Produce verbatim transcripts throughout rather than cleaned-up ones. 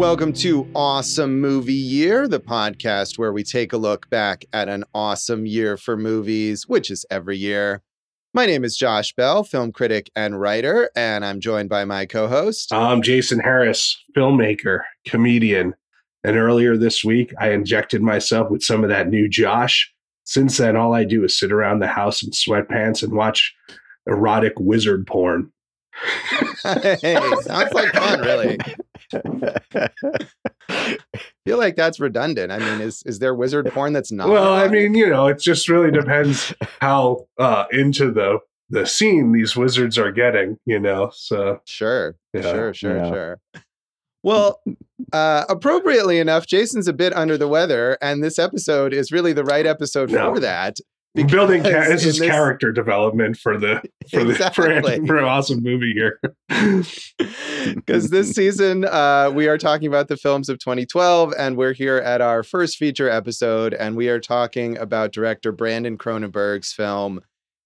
Welcome to Awesome Movie Year, the podcast where we take a look back at an awesome year for movies, which is every year. My name is Josh Bell, film critic and writer, and I'm joined by my co-host. I'm Jason Harris, filmmaker, comedian. And earlier this week, I injected myself with some of that new Josh. Since then, all I do is sit around the house in sweatpants and watch erotic wizard porn. Hey, sounds like fun, really. I feel like that's redundant. I mean, is is there wizard porn that's not? Well, I mean, you know, it just really depends how uh, into the the scene these wizards are getting, you know. So sure, yeah. sure, sure, yeah. sure. Well, uh, appropriately enough, Jason's a bit under the weather, and this episode is really the right episode no. for that. Because building ca- this is this... character development for the for the exactly. for, for an awesome movie here. Because this season uh, we are talking about the films of twenty twelve, and we're here at our first feature episode, and we are talking about director Brandon Cronenberg's film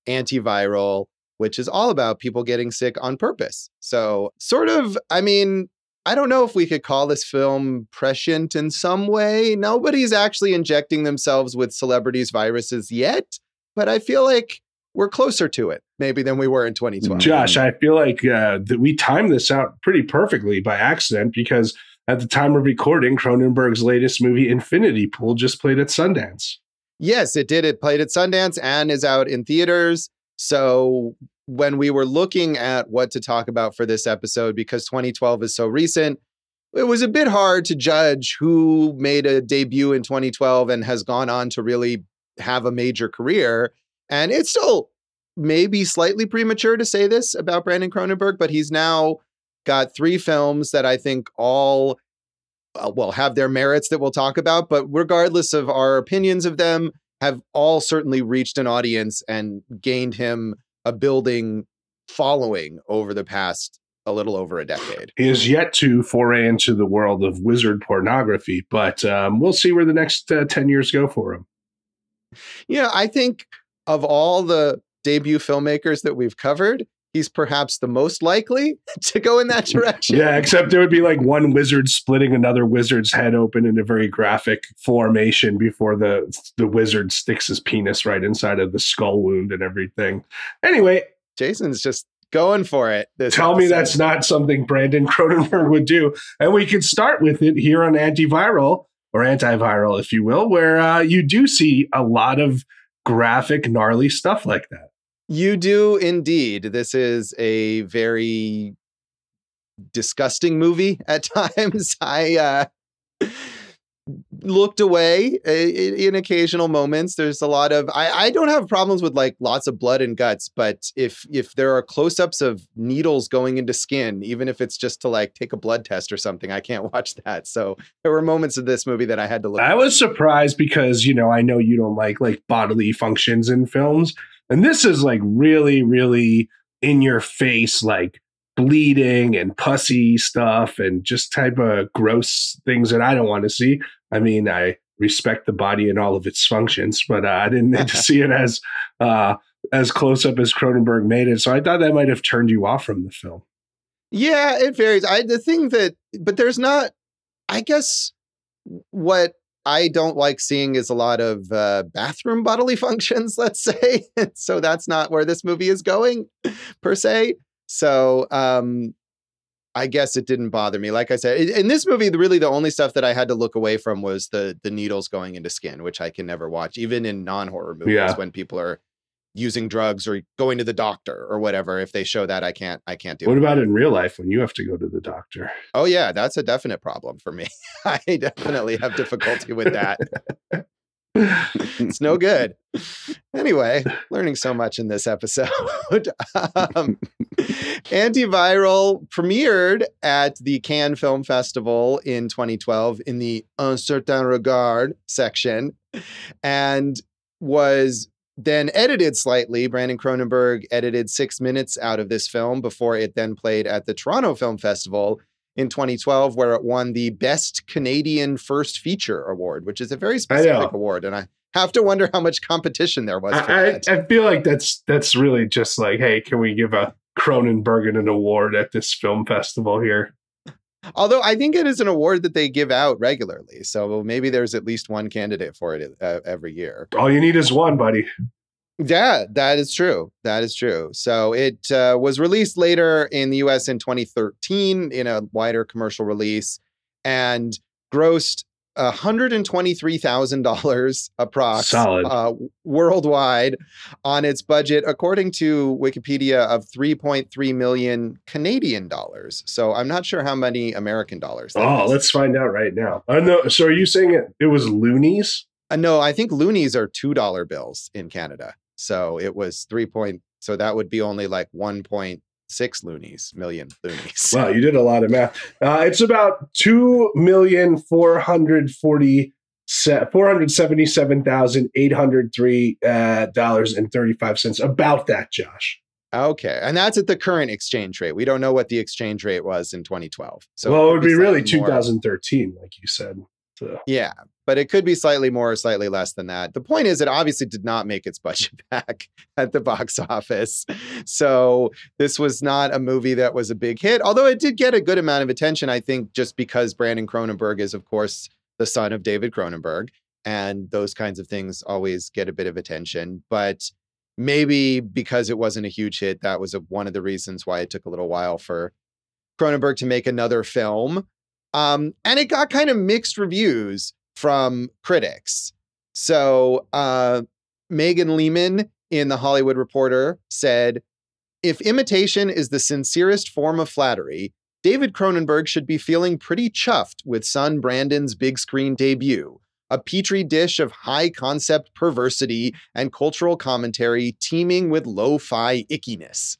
Antiviral, which is all about people getting sick on purpose. So, sort of, I mean, I don't know if we could call this film prescient in some way. Nobody's actually injecting themselves with celebrities' viruses yet, but I feel like we're closer to it maybe than we were in twenty twelve. Josh, I feel like uh, that we timed this out pretty perfectly by accident, because at the time of recording, Cronenberg's latest movie, Infinity Pool, just played at Sundance. Yes, it did. It played at Sundance and is out in theaters. So when we were looking at what to talk about for this episode, because twenty twelve is so recent, it was a bit hard to judge who made a debut in twenty twelve and has gone on to really have a major career. And it's still maybe slightly premature to say this about Brandon Cronenberg, but he's now got three films that I think all uh, well have their merits that we'll talk about, but regardless of our opinions of them, have all certainly reached an audience and gained him a building following over the past a little over a decade. He is yet to foray into the world of wizard pornography, but um, we'll see where the next uh, ten years go for him. Yeah, I think of all the debut filmmakers that we've covered, he's perhaps the most likely to go in that direction. Yeah, except it would be like one wizard splitting another wizard's head open in a very graphic formation before the the wizard sticks his penis right inside of the skull wound and everything. Anyway, Jason's just going for it. Tell episode. me that's not something Brandon Cronenberg would do. And we can start with it here on Antiviral, or Antiviral, if you will, where uh, you do see a lot of graphic, gnarly stuff like that. You do indeed. This is a very disgusting movie at times. I uh, looked away in occasional moments. There's a lot of, I, I don't have problems with like lots of blood and guts, but if if there are close-ups of needles going into skin, even if it's just to like take a blood test or something, I can't watch that. So there were moments of this movie that I had to look at. I was surprised because, you know, I know you don't like like bodily functions in films. And this is like really, really in your face, like bleeding and pussy stuff and just type of gross things that I don't want to see. I mean, I respect the body and all of its functions, but uh, I didn't need to see it as uh, as close up as Cronenberg made it. So I thought that might have turned you off from the film. Yeah, it varies. I the thing that but there's not, I guess, what I don't like seeing is a lot of uh, bathroom bodily functions, let's say. So that's not where this movie is going, per se. So um, I guess it didn't bother me. Like I said, in this movie, really the only stuff that I had to look away from was the the needles going into skin, which I can never watch, even in non-horror movies yeah. when people are using drugs or going to the doctor or whatever. If they show that, I can't, I can't do it. What about in real life when you have to go to the doctor? Oh yeah. That's a definite problem for me. I definitely have difficulty with that. It's no good. Anyway, learning so much in this episode. um, Antiviral premiered at the Cannes Film Festival in twenty twelve in the Un Certain Regard section and was then edited slightly. Brandon Cronenberg edited six minutes out of this film before it then played at the Toronto Film Festival in twenty twelve, where it won the Best Canadian First Feature Award, which is a very specific award. And I have to wonder how much competition there was. For I, that. I, I feel like that's that's really just like, hey, can we give a Cronenberg an award at this film festival here? Although I think it is an award that they give out regularly. So maybe there's at least one candidate for it uh, every year. All you need is one, buddy. Yeah, that is true. That is true. So it uh, was released later in the U S in twenty thirteen in a wider commercial release and grossed one hundred twenty-three thousand dollars approximately uh, worldwide on its budget, according to Wikipedia, of three point three million Canadian dollars. So I'm not sure how many American dollars. Oh, is. Let's find out right now. I know. So are you saying it, it was loonies? Uh, no, I think loonies are two dollar bills in Canada. So it was three point. So that would be only like one point six loonies, million loonies. Wow, you did a lot of math. Uh, it's about two million four hundred seventy-seven thousand eight hundred three dollars and thirty-five cents. About that, Josh. Okay. And that's at the current exchange rate. We don't know what the exchange rate was in twenty twelve. So well, it would be really two thousand thirteen, more, like you said. So. Yeah, but it could be slightly more or slightly less than that. The point is, it obviously did not make its budget back at the box office. So this was not a movie that was a big hit, although it did get a good amount of attention, I think, just because Brandon Cronenberg is, of course, the son of David Cronenberg. And those kinds of things always get a bit of attention. But maybe because it wasn't a huge hit, that was a, one of the reasons why it took a little while for Cronenberg to make another film. Um, and it got kind of mixed reviews from critics. So uh, Megan Lehman in The Hollywood Reporter said, if imitation is the sincerest form of flattery, David Cronenberg should be feeling pretty chuffed with son Brandon's big screen debut, a petri dish of high concept perversity and cultural commentary teeming with lo-fi ickiness.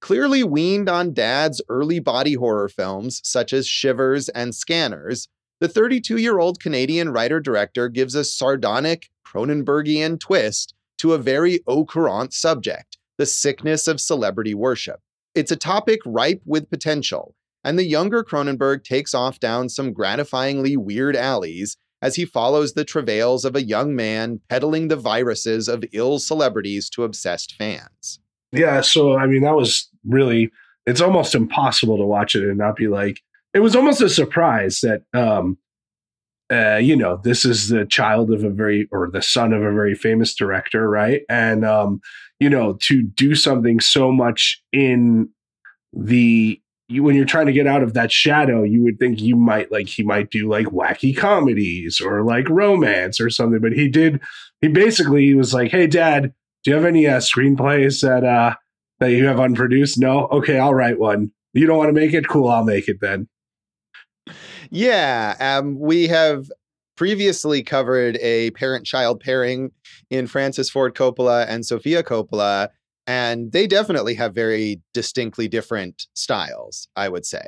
Clearly weaned on dad's early body horror films, such as Shivers and Scanners, the thirty-two-year-old Canadian writer-director gives a sardonic, Cronenbergian twist to a very au courant subject, the sickness of celebrity worship. It's a topic ripe with potential, and the younger Cronenberg takes off down some gratifyingly weird alleys as he follows the travails of a young man peddling the viruses of ill celebrities to obsessed fans. Yeah, so, I mean, that was really, it's almost impossible to watch it and not be like, it was almost a surprise that, um, uh, you know, this is the child of a very, or the son of a very famous director, right? And, um, you know, to do something so much in the, you, when you're trying to get out of that shadow, you would think you might, like, he might do, like, wacky comedies or, like, romance or something. But he did, he basically, he was like, hey, Dad, do you have any uh, screenplays that uh, that you have unproduced? No? Okay, I'll write one. You don't want to make it? Cool, I'll make it then. Yeah, um, we have previously covered a parent-child pairing in Francis Ford Coppola and Sofia Coppola, and they definitely have very distinctly different styles, I would say.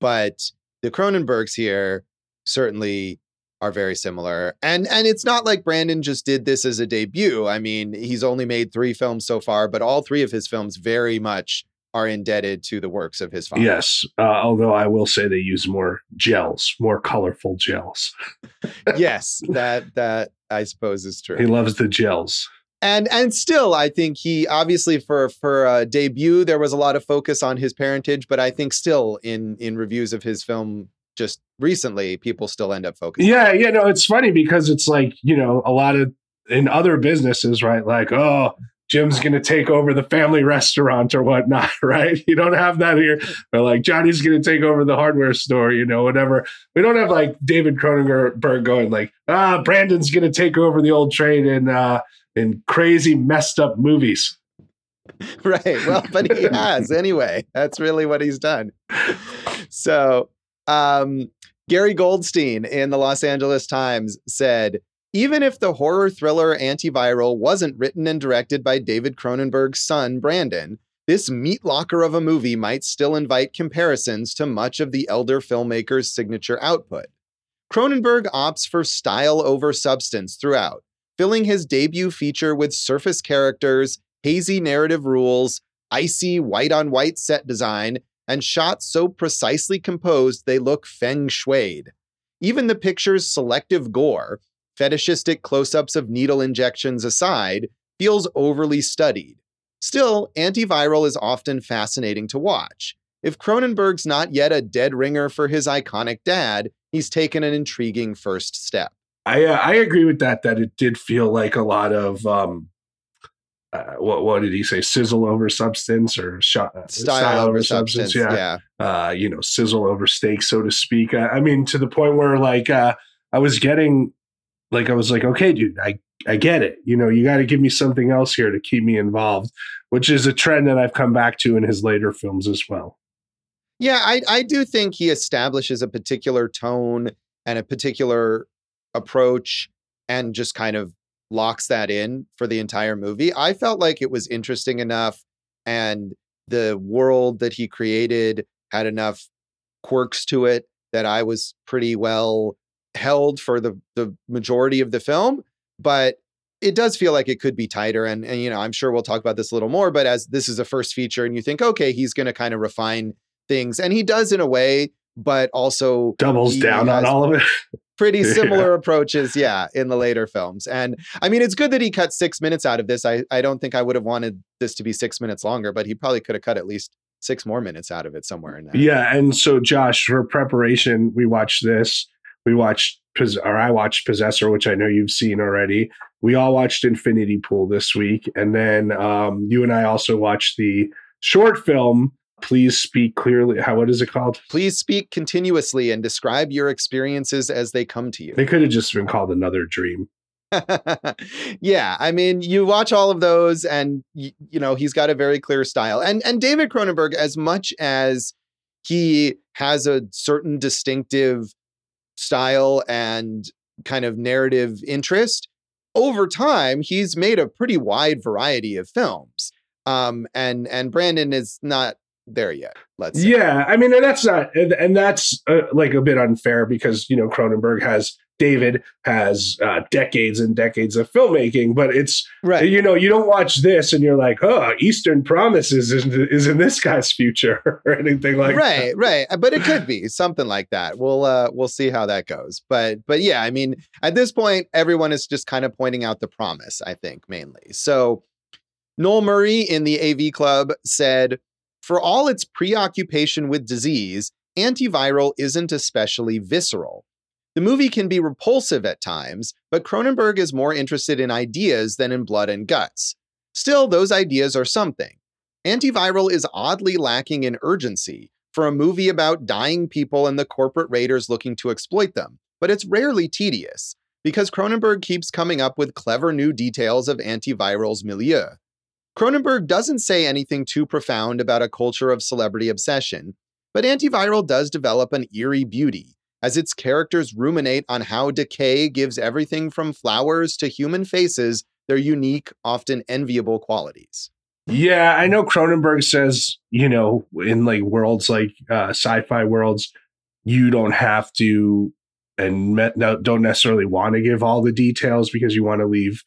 But the Cronenbergs here certainly are very similar. And and it's not like Brandon just did this as a debut. I mean, he's only made three films so far, but all three of his films very much are indebted to the works of his father. Yes. Uh, although I will say they use more gels, more colorful gels. Yes, that that I suppose is true. He loves the gels. And and still, I think he obviously for for a debut, there was a lot of focus on his parentage, but I think still in in reviews of his film just recently, people still end up focusing. Yeah, yeah, no, it's funny because it's like, you know, a lot of in other businesses, right? Like, oh, Jim's going to take over the family restaurant or whatnot, right? You don't have that here. Or like Johnny's going to take over the hardware store, you know, whatever. We don't have like David Cronenberg going like, ah, Brandon's going to take over the old trade in uh, in crazy messed up movies. Right. Well, but he has anyway. That's really what he's done. So. Um, Gary Goldstein in the Los Angeles Times said, even if the horror thriller Antiviral wasn't written and directed by David Cronenberg's son, Brandon, this meat locker of a movie might still invite comparisons to much of the elder filmmaker's signature output. Cronenberg opts for style over substance throughout, filling his debut feature with surface characters, hazy narrative rules, icy white-on-white set design, and shots so precisely composed they look feng shuied. Even the picture's selective gore, fetishistic close-ups of needle injections aside, feels overly studied. Still, Antiviral is often fascinating to watch. if Cronenberg's not yet a dead ringer for his iconic dad, he's taken an intriguing first step. I uh, I agree with that, that it did feel like a lot of, um, uh, what what did he say? Sizzle over substance or shot, style, style over, over substance. substance yeah. yeah. Uh, you know, sizzle over steak, so to speak. I, I mean, to the point where like uh, I was getting like, I was like, okay, dude, I, I get it. You know, you got to give me something else here to keep me involved, which is a trend that I've come back to in his later films as well. Yeah, I, I do think he establishes a particular tone and a particular approach and just kind of locks that in for the entire movie. I felt like it was interesting enough, and the world that he created had enough quirks to it that I was pretty well held for the, the majority of the film. But it does feel like it could be tighter. And, and, you know, I'm sure we'll talk about this a little more, but as this is a first feature and you think, okay, he's going to kind of refine things. And he does in a way, but also doubles down on all of it. Pretty similar yeah. approaches. Yeah. In the later films. And I mean, it's good that he cut six minutes out of this. I, I don't think I would have wanted this to be six minutes longer, but he probably could have cut at least six more minutes out of it somewhere in there. Yeah. And so, Josh, for preparation, we watched this. We watched, or I watched Possessor, which I know you've seen already. We all watched Infinity Pool this week. And then um, you and I also watched the short film, Please Speak Clearly. How, what is it called? Please Speak Continuously and Describe Your Experiences as They Come to You. They could have just been called Another Dream. Yeah. I mean, you watch all of those and, you, you know, he's got a very clear style. And, and David Cronenberg, as much as he has a certain distinctive style and kind of narrative interest, over time, he's made a pretty wide variety of films. Um, and, and Brandon is not there yet, let's say. Yeah, I mean, and that's not, and, and that's uh, like a bit unfair because, you know, Cronenberg has, David has uh, decades and decades of filmmaking, but it's, right. you know, you don't watch this and you're like, oh, Eastern Promises is, is in this guy's future or anything like right, that. Right, right. But it could be something like that. We'll uh, we'll see how that goes. But but yeah, I mean, at this point, everyone is just kind of pointing out the promise, I think, mainly. So Noel Murray in the A V Club said, for all its preoccupation with disease, Antiviral isn't especially visceral. The movie can be repulsive at times, but Cronenberg is more interested in ideas than in blood and guts. Still, those ideas are something. Antiviral is oddly lacking in urgency for a movie about dying people and the corporate raiders looking to exploit them, but it's rarely tedious, because Cronenberg keeps coming up with clever new details of Antiviral's milieu. Cronenberg doesn't say anything too profound about a culture of celebrity obsession, but Antiviral does develop an eerie beauty, as its characters ruminate on how decay gives everything from flowers to human faces their unique, often enviable qualities. Yeah, I know Cronenberg says, you know, in like worlds like uh, sci-fi worlds, you don't have to and me- no, don't necessarily want to give all the details because you want to leave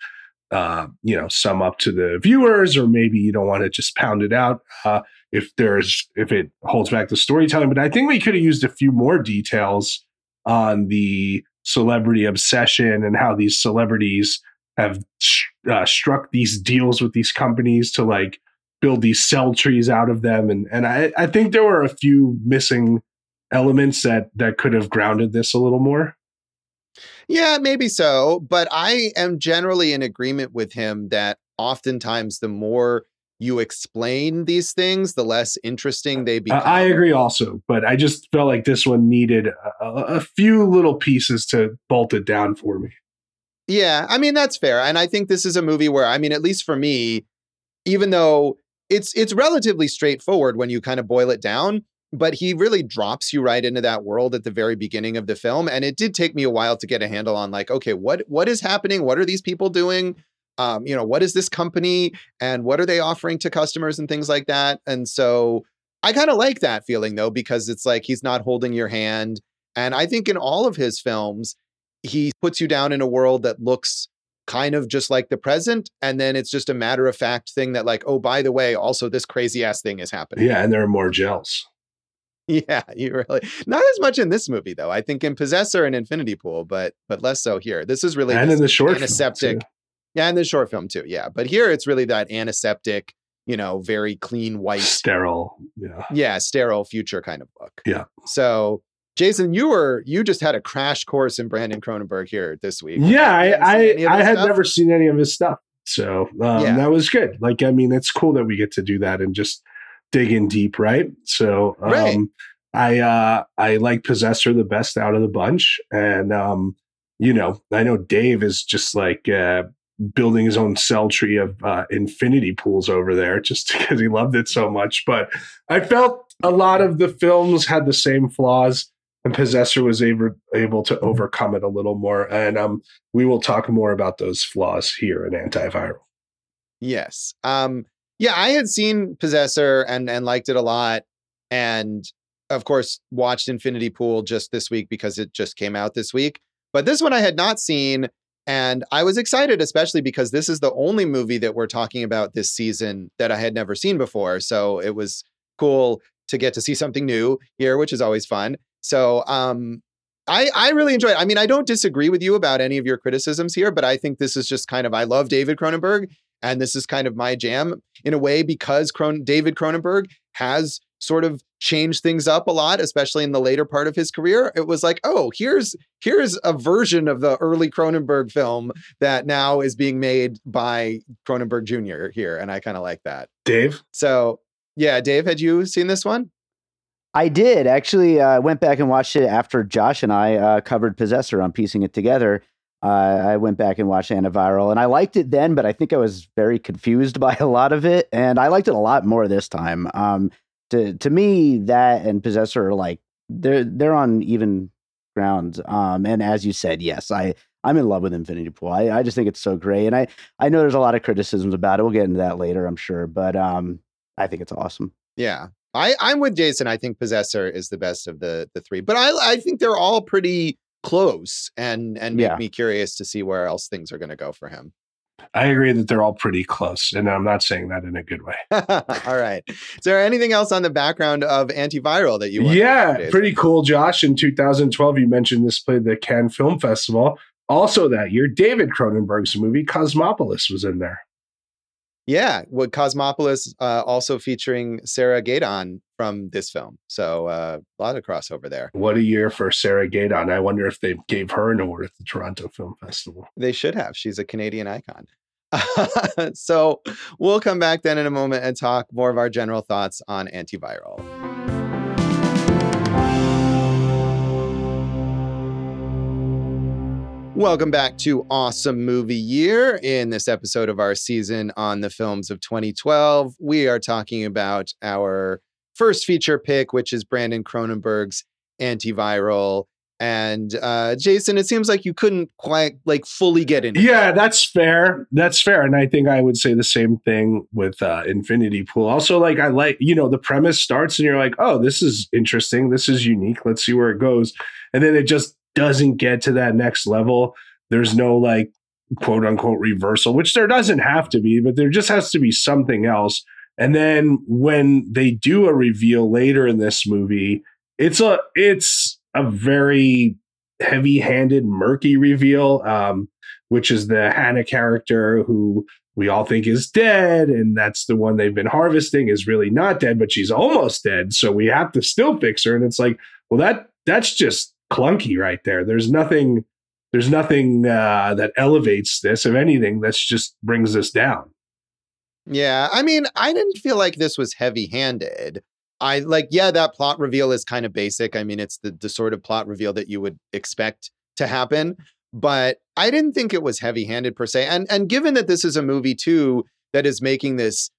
Uh, you know, sum up to the viewers, or maybe you don't want to just pound it out uh, if there's if it holds back the storytelling. But I think we could have used a few more details on the celebrity obsession and how these celebrities have uh, struck these deals with these companies to like build these cell trees out of them. And and I, I think there were a few missing elements that that could have grounded this a little more. Yeah, maybe so. But I am generally in agreement with him that oftentimes the more you explain these things, the less interesting they become. Uh, I agree also, but I just felt like this one needed a, a few little pieces to bolt it down for me. Yeah, I mean, that's fair. And I think this is a movie where, I mean, at least for me, even though it's it's relatively straightforward when you kind of boil it down, but he really drops you right into that world at the very beginning of the film. And it did take me a while to get a handle on like, okay, what, what is happening? What are these people doing? Um, you know, what is this company and what are they offering to customers and things like that? And so I kind of like that feeling though, because it's like, he's not holding your hand. And I think in all of his films, he puts you down in a world that looks kind of just like the present. And then it's just a matter of fact thing that like, oh, by the way, also this crazy ass thing is happening. Yeah. And there are more gels. Yeah, you really not as much in this movie though. I think in Possessor and Infinity Pool, but but less so here. This is really and in the short antiseptic. Film yeah, and the short film too. Yeah, but here it's really that antiseptic you know, very clean, white, sterile, yeah, yeah, sterile future kind of look. Yeah. So, Jason, you were you just had a crash course in Brandon Cronenberg here this week. Yeah, I I, I had stuff? never seen any of his stuff, so um, yeah. that was good. Like, I mean, it's cool that we get to do that and just dig in deep, right? So, um, right. I uh, I like Possessor the best out of the bunch, and um, you know, I know Dave is just like. Uh, building his own cell tree of uh, infinity pools over there just because he loved it so much. But I felt a lot of the films had the same flaws, and Possessor was able, able to overcome it a little more. And um, we will talk more about those flaws here in Antiviral. Yes. Um, yeah, I had seen Possessor and, and liked it a lot. And of course, watched Infinity Pool just this week because it just came out this week. But this one I had not seen. And I was excited, especially because this is the only movie that we're talking about this season that I had never seen before. So it was cool to get to see something new here, which is always fun. So um, I, I really enjoyed it. I mean, I don't disagree with you about any of your criticisms here, but I think this is just kind of, I love David Cronenberg, and this is kind of my jam in a way, because Cron- David Cronenberg has sort of changed things up a lot, especially in the later part of his career. It was like, oh, here's here's a version of the early Cronenberg film that now is being made by Cronenberg Junior here. And I kind of like that. Dave? So, yeah, Dave, had you seen this one? I did. Actually, I uh, went back and watched it after Josh and I uh, covered Possessor on Piecing It Together. Uh, I went back and watched Antiviral, and I liked it then, but I think I was very confused by a lot of it. And I liked it a lot more this time. Um, To to me, that and Possessor are like they're they're on even ground. Um, and as you said, yes, I I'm in love with Infinity Pool. I, I just think it's so great, and I I know there's a lot of criticisms about it. We'll get into that later, I'm sure. But um, I think it's awesome. Yeah, I I'm with Jason. I think Possessor is the best of the the three. But I I think they're all pretty close, and and make yeah. me curious to see where else things are going to go for him. I agree that they're all pretty close, and I'm not saying that in a good way. All right. Is there anything else on the background of Antiviral that you want yeah, to Yeah, pretty cool, Josh. In two thousand twelve, you mentioned this played the Cannes Film Festival. Also that year, David Cronenberg's movie Cosmopolis was in there. Yeah, with Cosmopolis uh, also featuring Sarah Gadon from this film. So uh, a lot of crossover there. What a year for Sarah Gadon. I wonder if they gave her an award at the Toronto Film Festival. They should have. She's a Canadian icon. So we'll come back then in a moment and talk more of our general thoughts on Antiviral. Welcome back to Awesome Movie Year. In this episode of our season on the films of twenty twelve, we are talking about our first feature pick, which is Brandon Cronenberg's Antiviral. And uh, Jason, it seems like you couldn't quite like fully get into it. Yeah, that. that's fair. That's fair. And I think I would say the same thing with uh, Infinity Pool. Also, like I like, you know, the premise starts and you're like, oh, this is interesting. This is unique. Let's see where it goes. And then it just doesn't get to that next level. There's no like quote unquote reversal, which there doesn't have to be, but there just has to be something else. And then when they do a reveal later in this movie, it's a it's a very heavy-handed, murky reveal, um, which is the Hannah character who we all think is dead, and that's the one they've been harvesting is really not dead, but she's almost dead. So we have to still fix her. And it's like, well, that that's just clunky right there. There's nothing, there's nothing uh, that elevates this. If anything, that's just brings this down. Yeah. I mean, I didn't feel like this was heavy handed. I like, yeah, that plot reveal is kind of basic. I mean, it's the, the sort of plot reveal that you would expect to happen, but I didn't think it was heavy handed per se. And, and given that this is a movie too, that is making this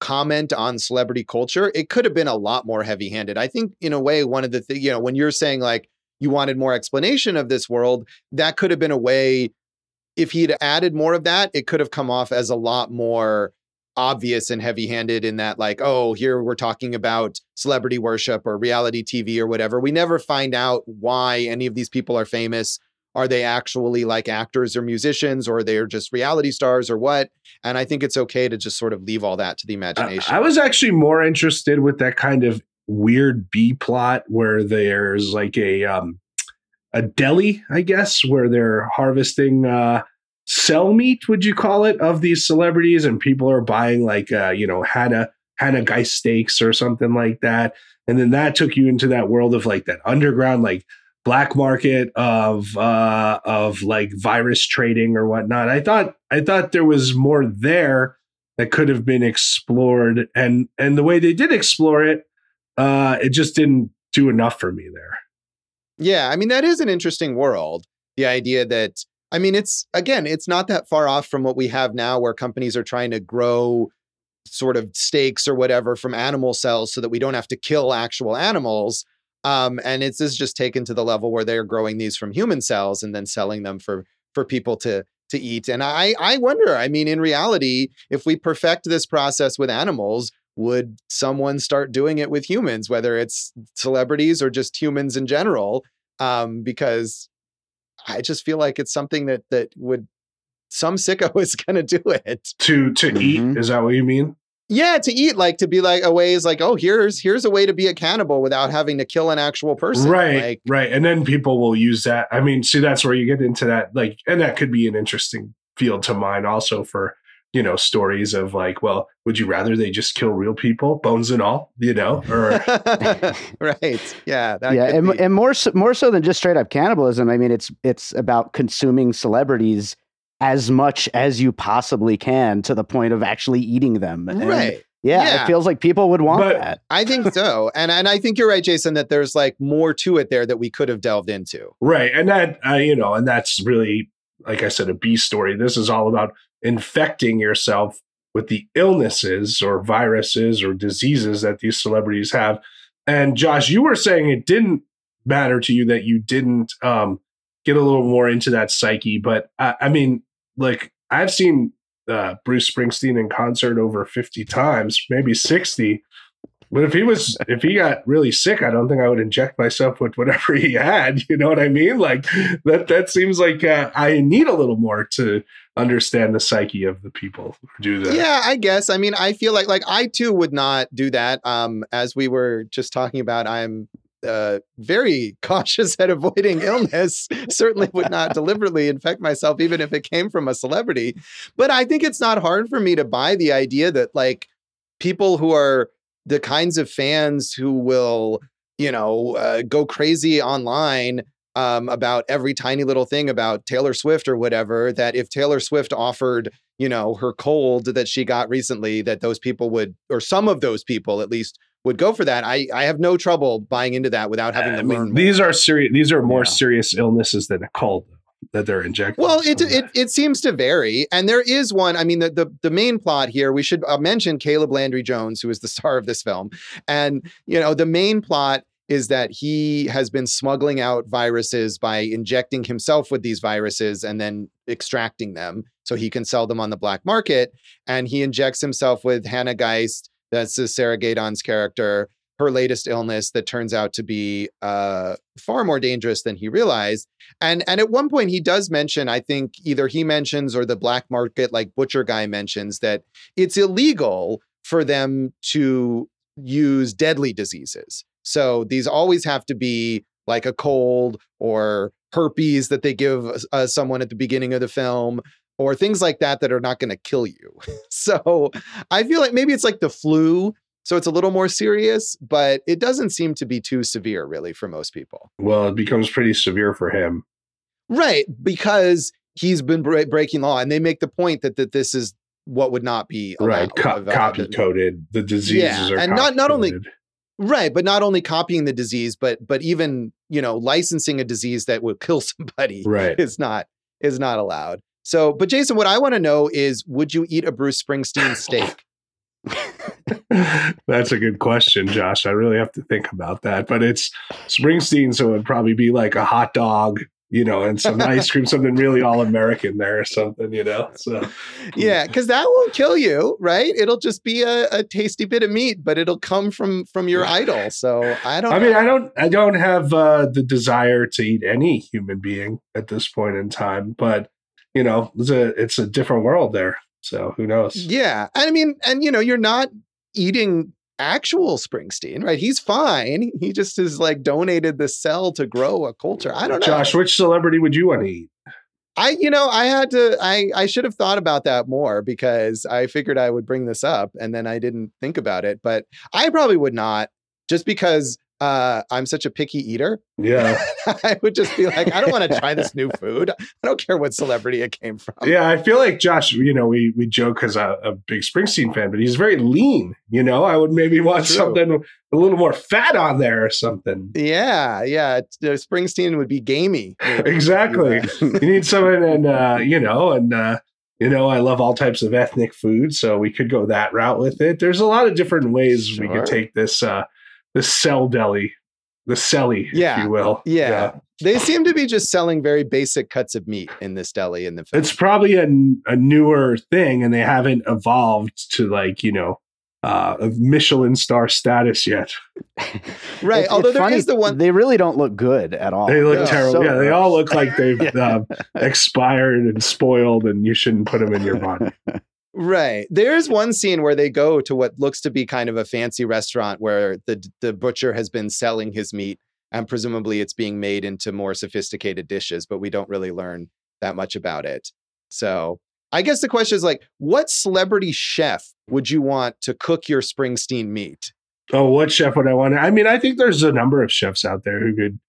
comment on celebrity culture, it could have been a lot more heavy handed. I think in a way, one of the things, you know, when you're saying like, you wanted more explanation of this world, that could have been a way, if he'd added more of that, it could have come off as a lot more obvious and heavy-handed in that, like, oh, here we're talking about celebrity worship or reality T V or whatever. We never find out why any of these people are famous. Are they actually like actors or musicians, or they're just reality stars or what? And I think it's okay to just sort of leave all that to the imagination. I, I was actually more interested with that kind of weird B plot where there's like a um a deli, I guess, where they're harvesting uh sell meat, would you call it, of these celebrities, and people are buying like uh, you know Hannah Hannah Geist steaks or something like that, and then that took you into that world of like that underground like black market of uh, of like virus trading or whatnot. I thought I thought there was more there that could have been explored, and and the way they did explore it, uh, it just didn't do enough for me there. Yeah, I mean that is an interesting world. The idea that I mean it's again it's not that far off from what we have now, where companies are trying to grow sort of steaks or whatever from animal cells so that we don't have to kill actual animals. Um, and it's is just taken to the level where they're growing these from human cells and then selling them for for people to to eat. And I I wonder, I mean, in reality, if we perfect this process with animals, would someone start doing it with humans, whether it's celebrities or just humans in general? Um, because I just feel like it's something that that would some sicko is going to do it to to mm-hmm. eat. Is that what you mean? Yeah, to eat, like to be like a way is like, oh, here's here's a way to be a cannibal without having to kill an actual person. Right, like, right. And then people will use that. I mean, see, that's where you get into that. Like, and that could be an interesting field to mine also for, you know, stories of like, well, would you rather they just kill real people, bones and all, you know? Or right. Yeah. That yeah. And, and more so, more so than just straight up cannibalism. I mean, it's it's about consuming celebrities as much as you possibly can to the point of actually eating them. And right. Yeah, yeah. It feels like people would want but, that. I think so. And and I think you're right, Jason, that there's like more to it there that we could have delved into. Right. And that, uh, you know, and that's really, like I said, a B story. This is all about infecting yourself with the illnesses or viruses or diseases that these celebrities have. And Josh, you were saying it didn't matter to you that you didn't um, get a little more into that psyche. But uh, I mean, like I've seen uh, Bruce Springsteen in concert over fifty times, maybe sixty. But if he was, if he got really sick, I don't think I would inject myself with whatever he had. You know what I mean? Like that. That seems like uh, I need a little more to understand the psyche of the people who do that. Yeah, I guess. I mean, I feel like like I too would not do that. Um, as we were just talking about, I'm. Uh, very cautious at avoiding illness. Certainly would not deliberately infect myself, even if it came from a celebrity. But I think it's not hard for me to buy the idea that like people who are the kinds of fans who will, you know, uh, go crazy online um, about every tiny little thing about Taylor Swift or whatever, that if Taylor Swift offered, you know, her cold that she got recently, that those people would, or some of those people at least, would go for that. I, I have no trouble buying into that without having uh, to learn. These more. are serious. These are more yeah. serious illnesses than a cold that they're injecting. Well, it, it it seems to vary, and there is one. I mean, the the, the main plot here. We should uh, mention Caleb Landry Jones, who is the star of this film, and you know the main plot is that he has been smuggling out viruses by injecting himself with these viruses and then extracting them so he can sell them on the black market. And he injects himself with Hannah Geist. That's Sarah Gadon's character, her latest illness that turns out to be uh, far more dangerous than he realized. And and at one point he does mention, I think either he mentions or the black market like butcher guy mentions that it's illegal for them to use deadly diseases. So these always have to be like a cold or herpes that they give uh, someone at the beginning of the film, or things like that that are not going to kill you. So I feel like maybe it's like the flu, so it's a little more serious, but it doesn't seem to be too severe, really, for most people. Well, it becomes pretty severe for him. Right, because he's been bra- breaking law, and they make the point that, that this is what would not be allowed. Right, Co- copy-coded. The diseases yeah. are and not, not only Right, but not only copying the disease, but but even, you know, licensing a disease that would kill somebody right. is not is not allowed. So, but Jason, what I want to know is, would you eat a Bruce Springsteen steak? That's a good question, Josh. I really have to think about that. But it's Springsteen, so it'd probably be like a hot dog, you know, and some ice cream, something really all American there or something, you know? So, yeah, because that won't kill you, right? It'll just be a, a tasty bit of meat, but it'll come from from your idol. So I don't I mean, know. I don't I don't have uh, the desire to eat any human being at this point in time, but you know, it's a, it's a different world there. So who knows? Yeah. I mean, and, you know, you're not eating actual Springsteen, right? He's fine. He just is like donated the cell to grow a culture. I don't know. Josh, which celebrity would you want to eat? I, you know, I had to, I, I should have thought about that more, because I figured I would bring this up and then I didn't think about it, but I probably would not, just because uh, I'm such a picky eater. Yeah. I would just be like, I don't want to try this new food. I don't care what celebrity it came from. Yeah. I feel like Josh, you know, we, we joke because I'm a big Springsteen fan, but he's very lean, you know, I would maybe want True. something a little more fat on there or something. Yeah. Yeah. Springsteen would be gamey. Exactly. You need someone and, uh, you know, and, uh, you know, I love all types of ethnic food, so we could go that route with it. There's a lot of different ways sure. we could take this, uh, this cell deli. The celly, yeah, if you will. Yeah. yeah. They seem to be just selling very basic cuts of meat in this deli in the film. It's probably a, a newer thing, and they haven't evolved to, like, you know, uh, a Michelin star status yet. Right. It's, Although it's there funny, is the one. They really don't look good at all. They look yeah. terrible. So yeah. Gross. They all look like they've yeah. uh, expired and spoiled, and you shouldn't put them in your body. Right. There's one scene where they go to what looks to be kind of a fancy restaurant where the the butcher has been selling his meat, and presumably it's being made into more sophisticated dishes, but we don't really learn that much about it. So I guess the question is, like, what celebrity chef would you want to cook your Springsteen meat? Oh, what chef would I want? I mean, I think there's a number of chefs out there who could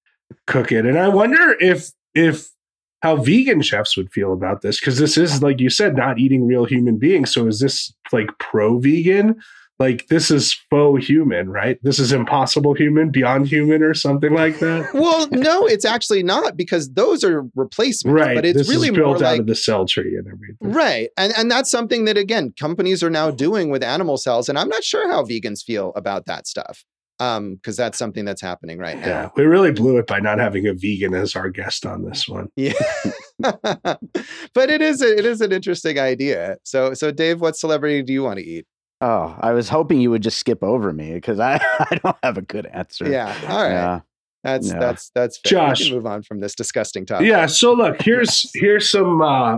cook it. And I wonder if if. how vegan chefs would feel about this, because this is, like you said, not eating real human beings. So is this like pro-vegan? Like, this is faux human, right? This is impossible human, beyond human, or something like that. Well, no, it's actually not, because those are replacements. Right, but it's this really is built more out like, of the cell tree and everything. Right, and and that's something that, again, companies are now doing with animal cells, and I'm not sure how vegans feel about that stuff. Um, because that's something that's happening right now. Yeah, we really blew it by not having a vegan as our guest on this one. Yeah, but it is a, it is an interesting idea. So, so Dave, what celebrity do you want to eat? Oh, I was hoping you would just skip over me, because I, I don't have a good answer. Yeah, all right. Yeah. That's yeah. that's that's fair. Josh, we can move on from this disgusting topic. Yeah. So look, here's yes. here's some uh,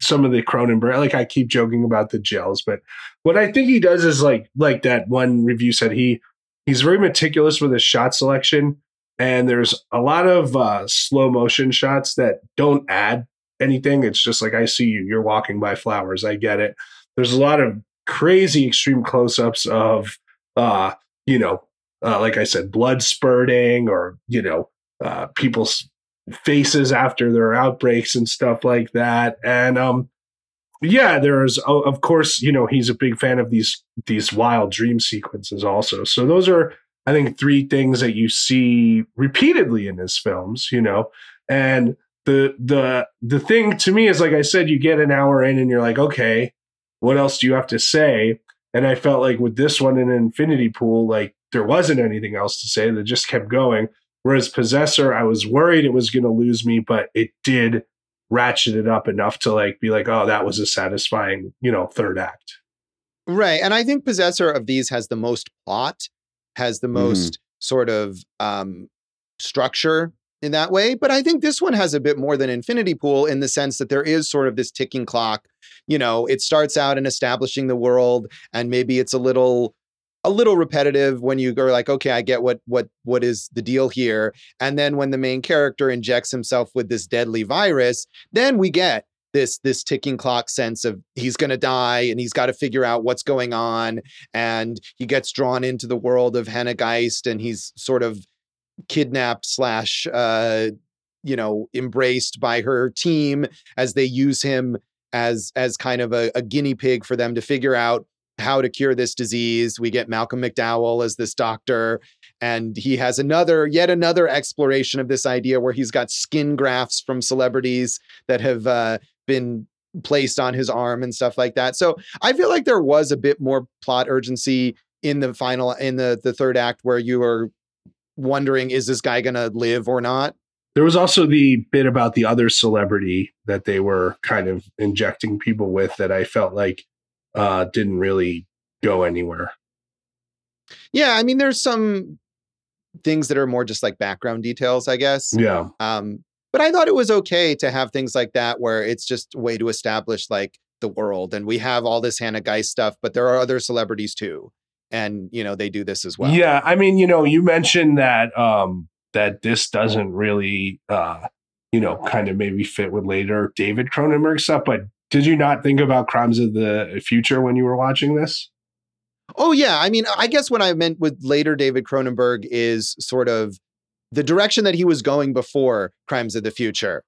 some of the Cronenberg. Like, I keep joking about the gels, but what I think he does is like like that one review said he. He's very meticulous with his shot selection, and there's a lot of uh, slow motion shots that don't add anything. It's just like, I see you, you're walking by flowers. I get it. There's a lot of crazy extreme close-ups of, uh, you know, uh, like I said, blood spurting, or, you know, uh, people's faces after their outbreaks and stuff like that. And um, yeah, there's, of course, you know, he's a big fan of these these wild dream sequences also. So those are, I think, three things that you see repeatedly in his films, you know. And the the the thing to me is, like I said, you get an hour in and you're like, okay, what else do you have to say? And I felt like with this one in Infinity Pool, like, there wasn't anything else to say. They just kept going. Whereas Possessor, I was worried it was going to lose me, but it did ratchet it up enough to, like, be like, oh, that was a satisfying, you know, third act. Right. And I think Possessor of these has the most plot, has the most mm-hmm. sort of um, structure in that way. But I think this one has a bit more than Infinity Pool, in the sense that there is sort of this ticking clock. You know, it starts out in establishing the world, and maybe it's a little a little repetitive when you go like, okay, I get what what what is the deal here. And then when the main character injects himself with this deadly virus, then we get this this ticking clock sense of he's going to die, and he's got to figure out what's going on. And he gets drawn into the world of Hannah Geist, and he's sort of kidnapped slash, uh, you know, embraced by her team as they use him as as kind of a, a guinea pig for them to figure out how to cure this disease. We get Malcolm McDowell as this doctor, and he has another, yet another exploration of this idea where he's got skin grafts from celebrities that have uh, been placed on his arm and stuff like that. So I feel like there was a bit more plot urgency in the final, in the, the third act, where you are wondering, is this guy going to live or not? There was also the bit about the other celebrity that they were kind of injecting people with that I felt like Uh, didn't really go anywhere. Yeah, I mean, there's some things that are more just like background details, I guess. Yeah. Um, but I thought it was okay to have things like that, where it's just a way to establish like the world, and we have all this Hannah Geist stuff, but there are other celebrities too, and you know, they do this as well. Yeah, I mean, you know, you mentioned that um, that this doesn't really uh, you know, kind of maybe fit with later David Cronenberg stuff. But did you not think about Crimes of the Future when you were watching this? Oh, yeah. I mean, I guess what I meant with later David Cronenberg is sort of the direction that he was going before Crimes of the Future.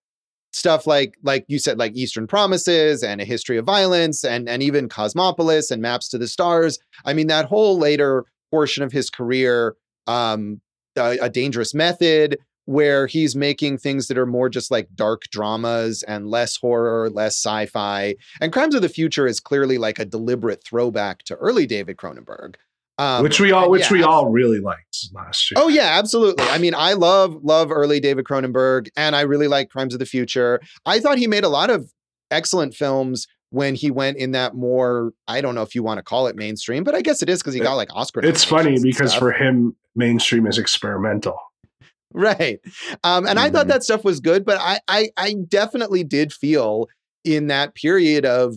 Stuff like, like you said, like Eastern Promises and A History of Violence and, and even Cosmopolis and Maps to the Stars. I mean, that whole later portion of his career, um, a, a Dangerous Method, where he's making things that are more just like dark dramas and less horror, less sci-fi. And Crimes of the Future is clearly like a deliberate throwback to early David Cronenberg. Um, which we all, which yeah, we all really liked last year. Oh yeah, absolutely. I mean, I love, love early David Cronenberg, and I really like Crimes of the Future. I thought he made a lot of excellent films when he went in that more, I don't know if you want to call it mainstream, but I guess it is because he got like Oscar. It's funny because for him, mainstream is experimental. Right. Um, and mm-hmm. I thought that stuff was good, but I, I, I definitely did feel in that period of,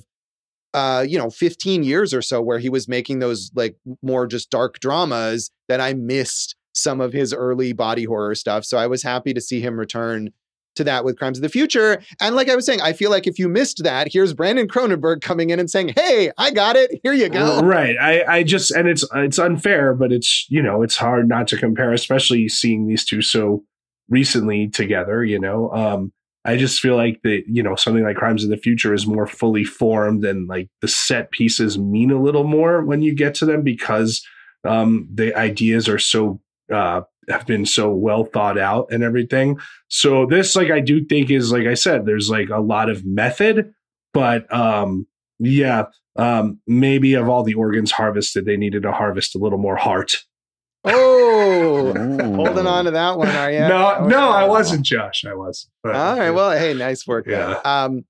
uh, you know, fifteen years or so where he was making those like more just dark dramas that I missed some of his early body horror stuff. So I was happy to see him return to that with Crimes of the Future. And like I was saying, I feel like if you missed that, here's Brandon Cronenberg coming in and saying, hey, I got it. Here you go. Right. I, I just, and it's, it's unfair, but it's, you know, it's hard not to compare, especially seeing these two so recently together, you know. Um, I just feel like that, you know, something like Crimes of the Future is more fully formed, and like the set pieces mean a little more when you get to them because um, the ideas are so uh have been so well thought out and everything. So this, like, I do think is, like I said, there's like a lot of method, but um, yeah, um, maybe of all the organs harvested, they needed to harvest a little more heart. Oh, holding on to that one, are you? No, oh, no, yeah. I wasn't, Josh. I was. But, all right. Yeah. Well, hey, nice work. Yeah. Um,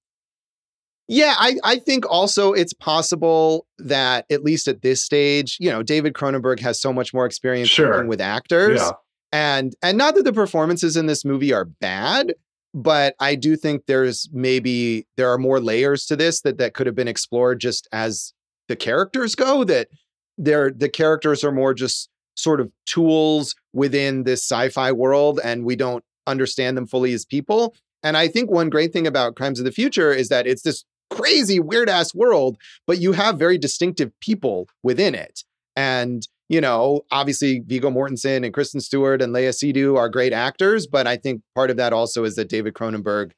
yeah, I, I think also it's possible that at least at this stage, you know, David Cronenberg has so much more experience sure. working with actors. Yeah. And and not that the performances in this movie are bad, but I do think there's maybe there are more layers to this that, that could have been explored just as the characters go, that they're, the characters are more just sort of tools within this sci-fi world, and we don't understand them fully as people. And I think one great thing about Crimes of the Future is that it's this crazy, weird-ass world, but you have very distinctive people within it. And you know, obviously Viggo Mortensen and Kristen Stewart and Lea Seydoux are great actors, but I think part of that also is that David Cronenberg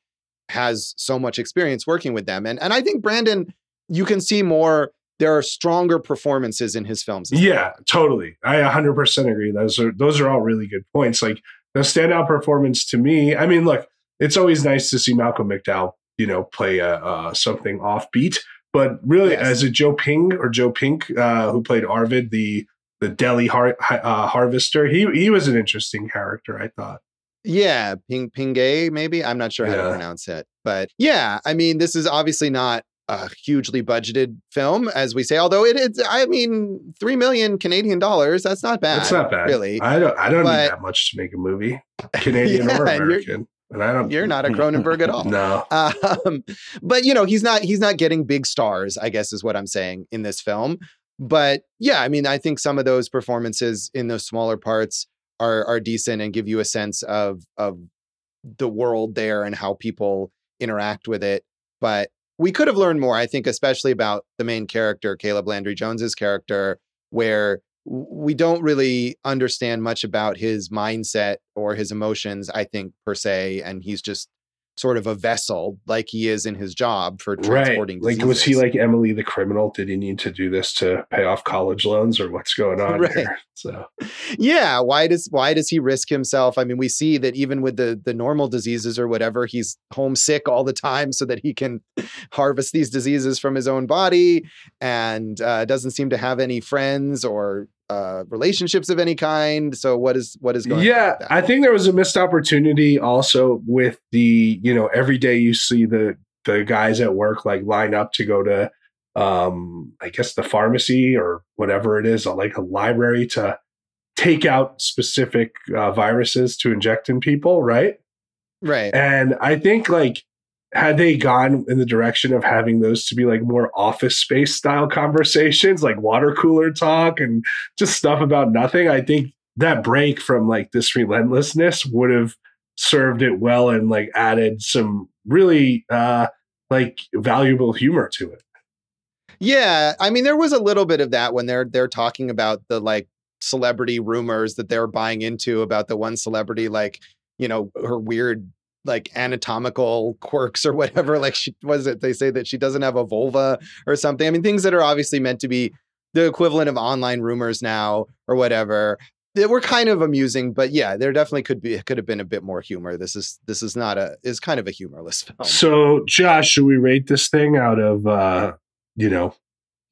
has so much experience working with them. And and I think, Brandon, you can see more, there are stronger performances in his films. Yeah, well. Totally. I one hundred percent agree. Those are, those are all really good points. Like the standout performance to me, I mean, look, it's always nice to see Malcolm McDowell, you know, play a, uh, something offbeat, but really yes. as a Joe Pingue or Joe Pinque, uh, who played Arvid, the The deli har- uh, harvester. He he was an interesting character, I thought. Yeah, Ping Pingue, maybe? I'm not sure yeah. how to pronounce it. But yeah, I mean, this is obviously not a hugely budgeted film, as we say. Although it is, I mean, three million Canadian dollars. That's not bad. That's not bad, really. I don't. I don't but, need that much to make a movie, Canadian yeah, or American. And I don't. You're not a Cronenberg at all. No. Um, but you know, he's not. He's not getting big stars, I guess, is what I'm saying in this film. But yeah, I mean, I think some of those performances in those smaller parts are are decent and give you a sense of of the world there and how people interact with it. But we could have learned more, I think, especially about the main character, Caleb Landry Jones's character, where we don't really understand much about his mindset or his emotions, I think, per se. And he's just sort of a vessel, like he is in his job, for transporting diseases. Like, was he like Emily the Criminal? Did he need to do this to pay off college loans, or what's going on right. here? So, yeah, why does why does he risk himself? I mean, we see that even with the the normal diseases or whatever, he's homesick all the time so that he can harvest these diseases from his own body, and uh, doesn't seem to have any friends or uh, relationships of any kind. So what is, what is going yeah, on? Yeah. I think there was a missed opportunity also with the, you know, every day you see the, the guys at work, like, line up to go to, um, I guess the pharmacy or whatever it is, like a library, to take out specific uh, viruses to inject in people. Right. Right. And I think, like, had they gone in the direction of having those to be like more office space style conversations, like water cooler talk and just stuff about nothing, I think that break from like this relentlessness would have served it well and like added some really uh, like valuable humor to it. Yeah, I mean, there was a little bit of that when they're they're talking about the like celebrity rumors that they're buying into about the one celebrity, like, you know, her weird like anatomical quirks or whatever. Like, she was it they say that she doesn't have a vulva or something. I mean, things that are obviously meant to be the equivalent of online rumors now or whatever. They were kind of amusing, but yeah, there definitely could be could have been a bit more humor. This is this is not a is kind of a humorless film. So, Josh, should we rate this thing out of uh you know,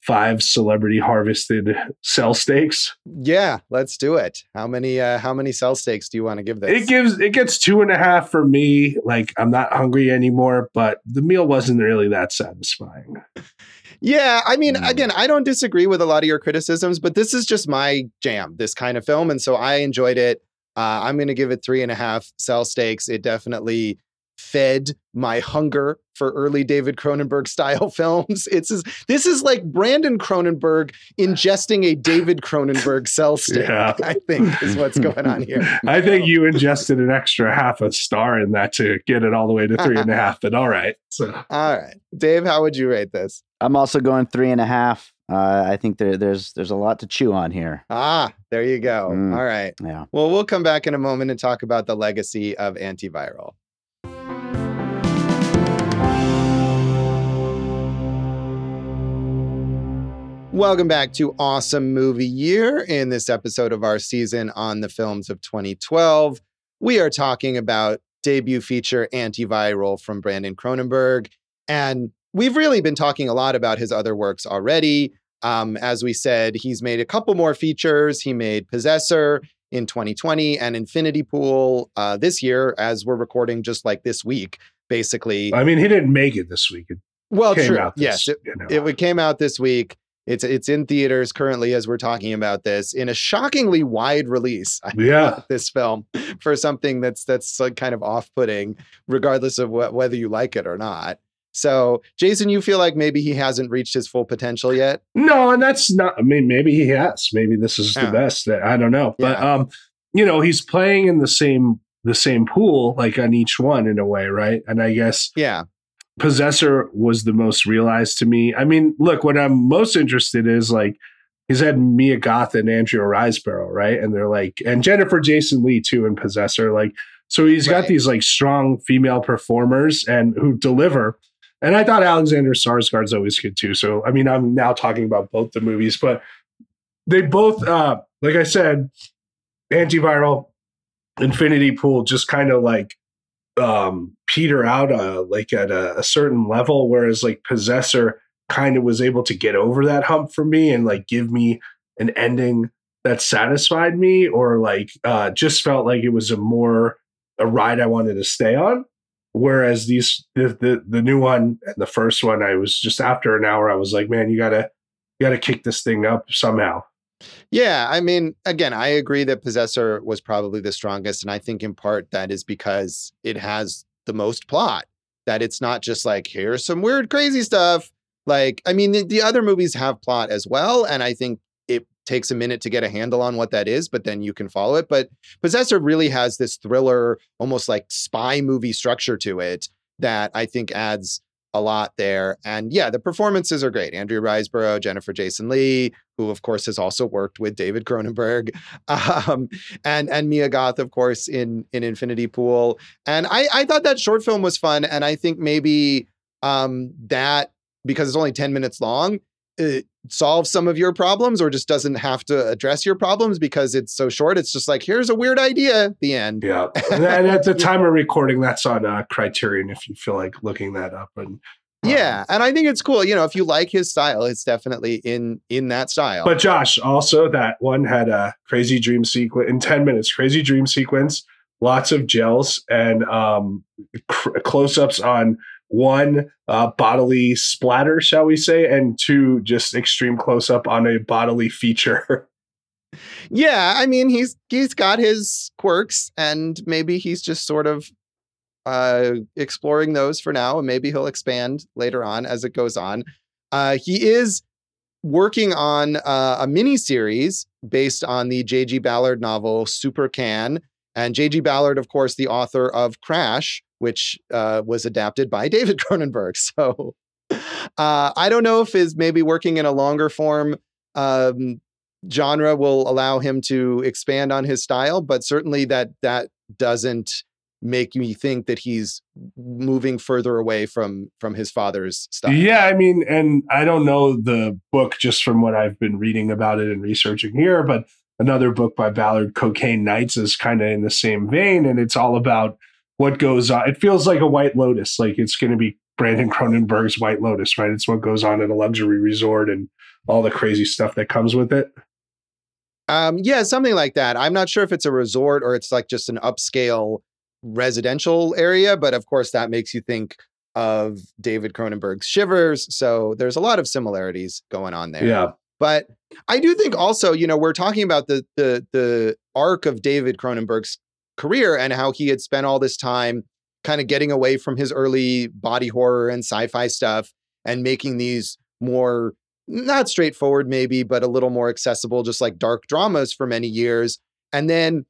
five celebrity harvested cell steaks? Yeah, let's do it. How many, uh, how many cell steaks do you want to give this? It gives, it gets two and a half for me. Like, I'm not hungry anymore, but the meal wasn't really that satisfying. Yeah. I mean, mm. again, I don't disagree with a lot of your criticisms, but this is just my jam, this kind of film. And so I enjoyed it. Uh, I'm going to give it three and a half cell steaks. It definitely fed my hunger for early David Cronenberg style films. It's this is like Brandon Cronenberg ingesting a David Cronenberg cell steak. Yeah. I think is what's going on here. I think you ingested an extra half a star in that to get it all the way to three and a half. But all right, so all right, Dave, how would you rate this? I'm also going three and a half. Uh, I think there, there's there's a lot to chew on here. Ah, there you go. Mm, all right. Yeah. Well, we'll come back in a moment and talk about the legacy of Antiviral. Welcome back to Awesome Movie Year. In this episode of our season on the films of twenty twelve, we are talking about debut feature Antiviral from Brandon Cronenberg. And we've really been talking a lot about his other works already. Um, as we said, he's made a couple more features. He made Possessor in twenty twenty and Infinity Pool uh, this year, as we're recording just like this week, basically. I mean, he didn't make it this week. It well, came true. Out this, yes, it, you know. it came out this week. It's it's in theaters currently as we're talking about this in a shockingly wide release. I yeah, this film for something that's that's like kind of off-putting, regardless of what, whether you like it or not. So, Jason, you feel like maybe he hasn't reached his full potential yet? No, and that's not. I mean, maybe he has. Maybe this is yeah. the best. I don't know, but yeah. um, you know, he's playing in the same the same pool, like on each one in a way, right? And I guess yeah. Possessor was the most realized to me. I mean, look, what I'm most interested in is like he's had Mia Goth and Andrea Riseborough, right? And they're like, and Jennifer Jason Leigh too in Possessor. Like, so he's right. got these like strong female performers and who deliver. And I thought Alexander Skarsgård's always good too. So I mean, I'm now talking about both the movies, but they both, uh, like I said, Antiviral, Infinity Pool, just kind of like. Um, peter out uh, like at a, a certain level, whereas like Possessor kind of was able to get over that hump for me and like give me an ending that satisfied me, or like uh, just felt like it was a more a ride I wanted to stay on. Whereas these the the, the new one and the first one, I was just after an hour, I was like, man, you gotta you gotta kick this thing up somehow. Yeah, I mean, again, I agree that Possessor was probably the strongest. And I think in part that is because it has the most plot, that it's not just like, here's some weird, crazy stuff. Like, I mean, the, the other movies have plot as well. And I think it takes a minute to get a handle on what that is, but then you can follow it. But Possessor really has this thriller, almost like spy movie structure to it that I think adds a lot there. And yeah, the performances are great. Andrea Riseborough, Jennifer Jason Leigh, who of course has also worked with David Cronenberg, um, and and Mia Goth, of course, in in Infinity Pool. And I, I thought that short film was fun. And I think maybe um, that, because it's only ten minutes long, it solves some of your problems or just doesn't have to address your problems because it's so short. It's just like, here's a weird idea at the end. Yeah. And at the time of recording, that's on uh, Criterion if you feel like looking that up. And uh, yeah. And I think it's cool. You know, if you like his style, it's definitely in in that style. But Josh, also that one had a crazy dream sequence in ten minutes, crazy dream sequence, lots of gels and um, cr- close-ups on one uh, bodily splatter, shall we say, and two, just extreme close up on a bodily feature. Yeah, I mean, he's he's got his quirks, and maybe he's just sort of uh, exploring those for now, and maybe he'll expand later on as it goes on. Uh, he is working on uh, a mini series based on the J G Ballard novel Super Cannes, And J G. Ballard, of course, the author of Crash, which uh, was adapted by David Cronenberg. So uh, I don't know if his maybe working in a longer form um, genre will allow him to expand on his style, but certainly that that doesn't make me think that he's moving further away from from his father's style. Yeah, I mean, and I don't know the book just from what I've been reading about it and researching here, but another book by Ballard, Cocaine Nights, is kind of in the same vein, and it's all about what goes on. It feels like a White Lotus, like it's going to be Brandon Cronenberg's White Lotus, right? It's what goes on at a luxury resort and all the crazy stuff that comes with it. Um, yeah, something like that. I'm not sure if it's a resort or it's like just an upscale residential area, but of course that makes you think of David Cronenberg's Shivers. So there's a lot of similarities going on there. Yeah. But I do think also, you know, we're talking about the the the arc of David Cronenberg's career and how he had spent all this time kind of getting away from his early body horror and sci-fi stuff and making these more, not straightforward maybe, but a little more accessible, just like dark dramas for many years. And then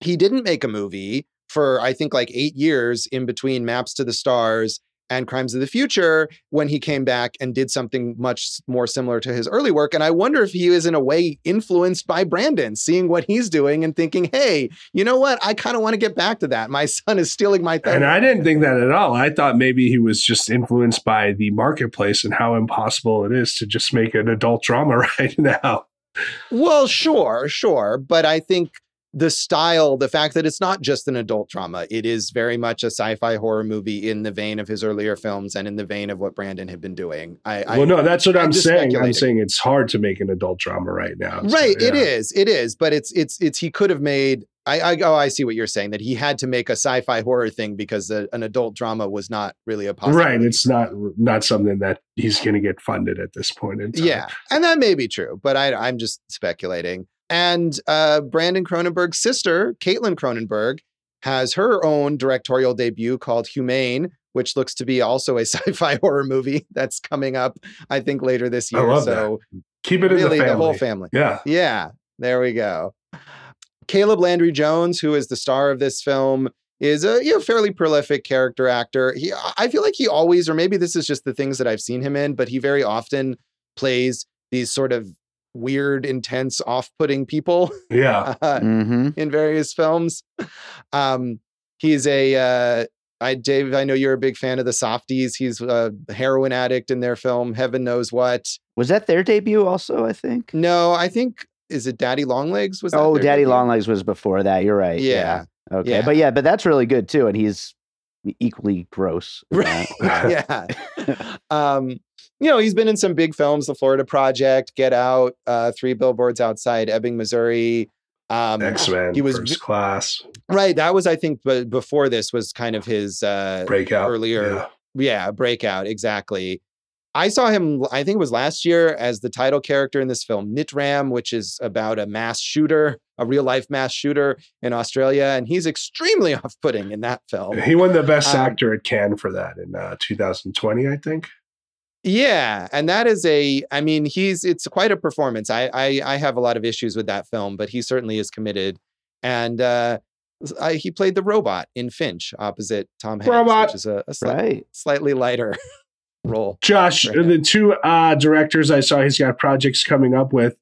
he didn't make a movie for, I think, like eight years in between Maps to the Stars and Crimes of the Future, when he came back and did something much more similar to his early work. And I wonder if he is in a way influenced by Brandon, seeing what he's doing and thinking, hey, you know what? I kind of want to get back to that. My son is stealing my thing. And I didn't think that at all. I thought maybe he was just influenced by the marketplace and how impossible it is to just make an adult drama right now. Well, sure, sure. But I think the style, the fact that it's not just an adult drama, it is very much a sci-fi horror movie in the vein of his earlier films and in the vein of what Brandon had been doing. I, well, I, no, that's what I'm, I'm saying. I'm saying it's hard to make an adult drama right now. Right, so, yeah. It is, it is. But it's, it's, it's. He could have made. I, I, oh, I see what you're saying. That he had to make a sci-fi horror thing because a, an adult drama was not really a possibility. Right, it's not not something that he's going to get funded at this point in time. Yeah, and that may be true, but I, I'm just speculating. And uh, Brandon Cronenberg's sister, Caitlin Cronenberg, has her own directorial debut called Humane, which looks to be also a sci-fi horror movie that's coming up, I think, later this year. I love so that. Keep it really in the family. The whole family. Yeah. Yeah. There we go. Caleb Landry Jones, who is the star of this film, is a you know, fairly prolific character actor. He, I feel like he always, or maybe this is just the things that I've seen him in, but he very often plays these sort of weird, intense, off-putting people. Yeah, uh, mm-hmm. in various films. Um, he's a uh, I, Dave. I know you're a big fan of the Softies. He's a heroin addict in their film Heaven Knows What. Was that their debut? Also, I think. No, I think is it Daddy Longlegs? Was that oh, Daddy debut? Longlegs was before that. You're right. Yeah. yeah. Okay, yeah. but yeah, but that's really good too, and he's equally gross. Right. yeah. um. You know, he's been in some big films, The Florida Project, Get Out, uh, Three Billboards Outside Ebbing, Missouri. Um, X-Men, he was, First Class. Right. That was, I think, b- before this was kind of his uh, breakout earlier. Yeah. yeah, breakout. Exactly. I saw him, I think it was last year, as the title character in this film, Nitram, which is about a mass shooter, a real life mass shooter in Australia. And he's extremely off-putting in that film. He won the best um, actor at Cannes for that in uh, two thousand twenty, I think. Yeah. And that is a, I mean, he's, it's quite a performance. I, I, I have a lot of issues with that film, but he certainly is committed. And uh, I, he played the robot in Finch opposite Tom Hanks, robot. which is a, a sli- right. slightly lighter role. Josh, the two uh, directors I saw he's got projects coming up with,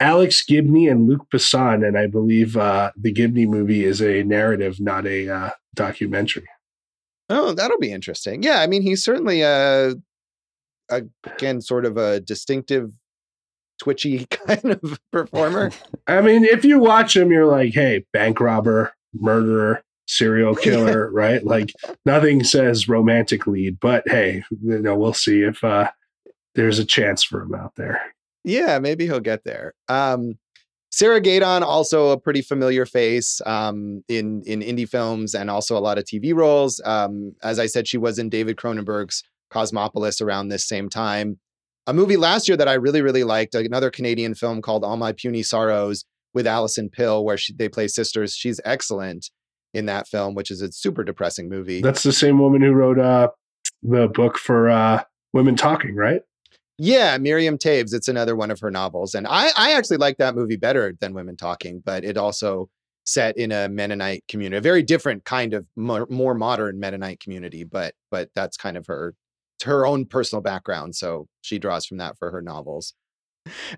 Alex Gibney and Luc Besson. And I believe uh, the Gibney movie is a narrative, not a uh, documentary. Oh, that'll be interesting. Yeah. I mean, he's certainly a, uh, again, sort of a distinctive, twitchy kind of performer. I mean, if you watch him, you're like, hey, bank robber, murderer, serial killer, right? Like nothing says romantic lead, but hey, you know, we'll see if uh, there's a chance for him out there. Yeah, maybe he'll get there. Um, Sarah Gadon, also a pretty familiar face um, in, in indie films and also a lot of T V roles. Um, as I said, she was in David Cronenberg's Cosmopolis around this same time. A movie last year that I really, really liked, another Canadian film called All My Puny Sorrows with Alison Pill, where she, they play sisters. She's excellent in that film, which is a super depressing movie. That's the same woman who wrote uh, the book for uh, Women Talking, right? Yeah, Miriam Taves. It's another one of her novels. And I, I actually like that movie better than Women Talking, but it also set in a Mennonite community, a very different kind of more, more modern Mennonite community, but but that's kind of her her own personal background, so she draws from that for her novels.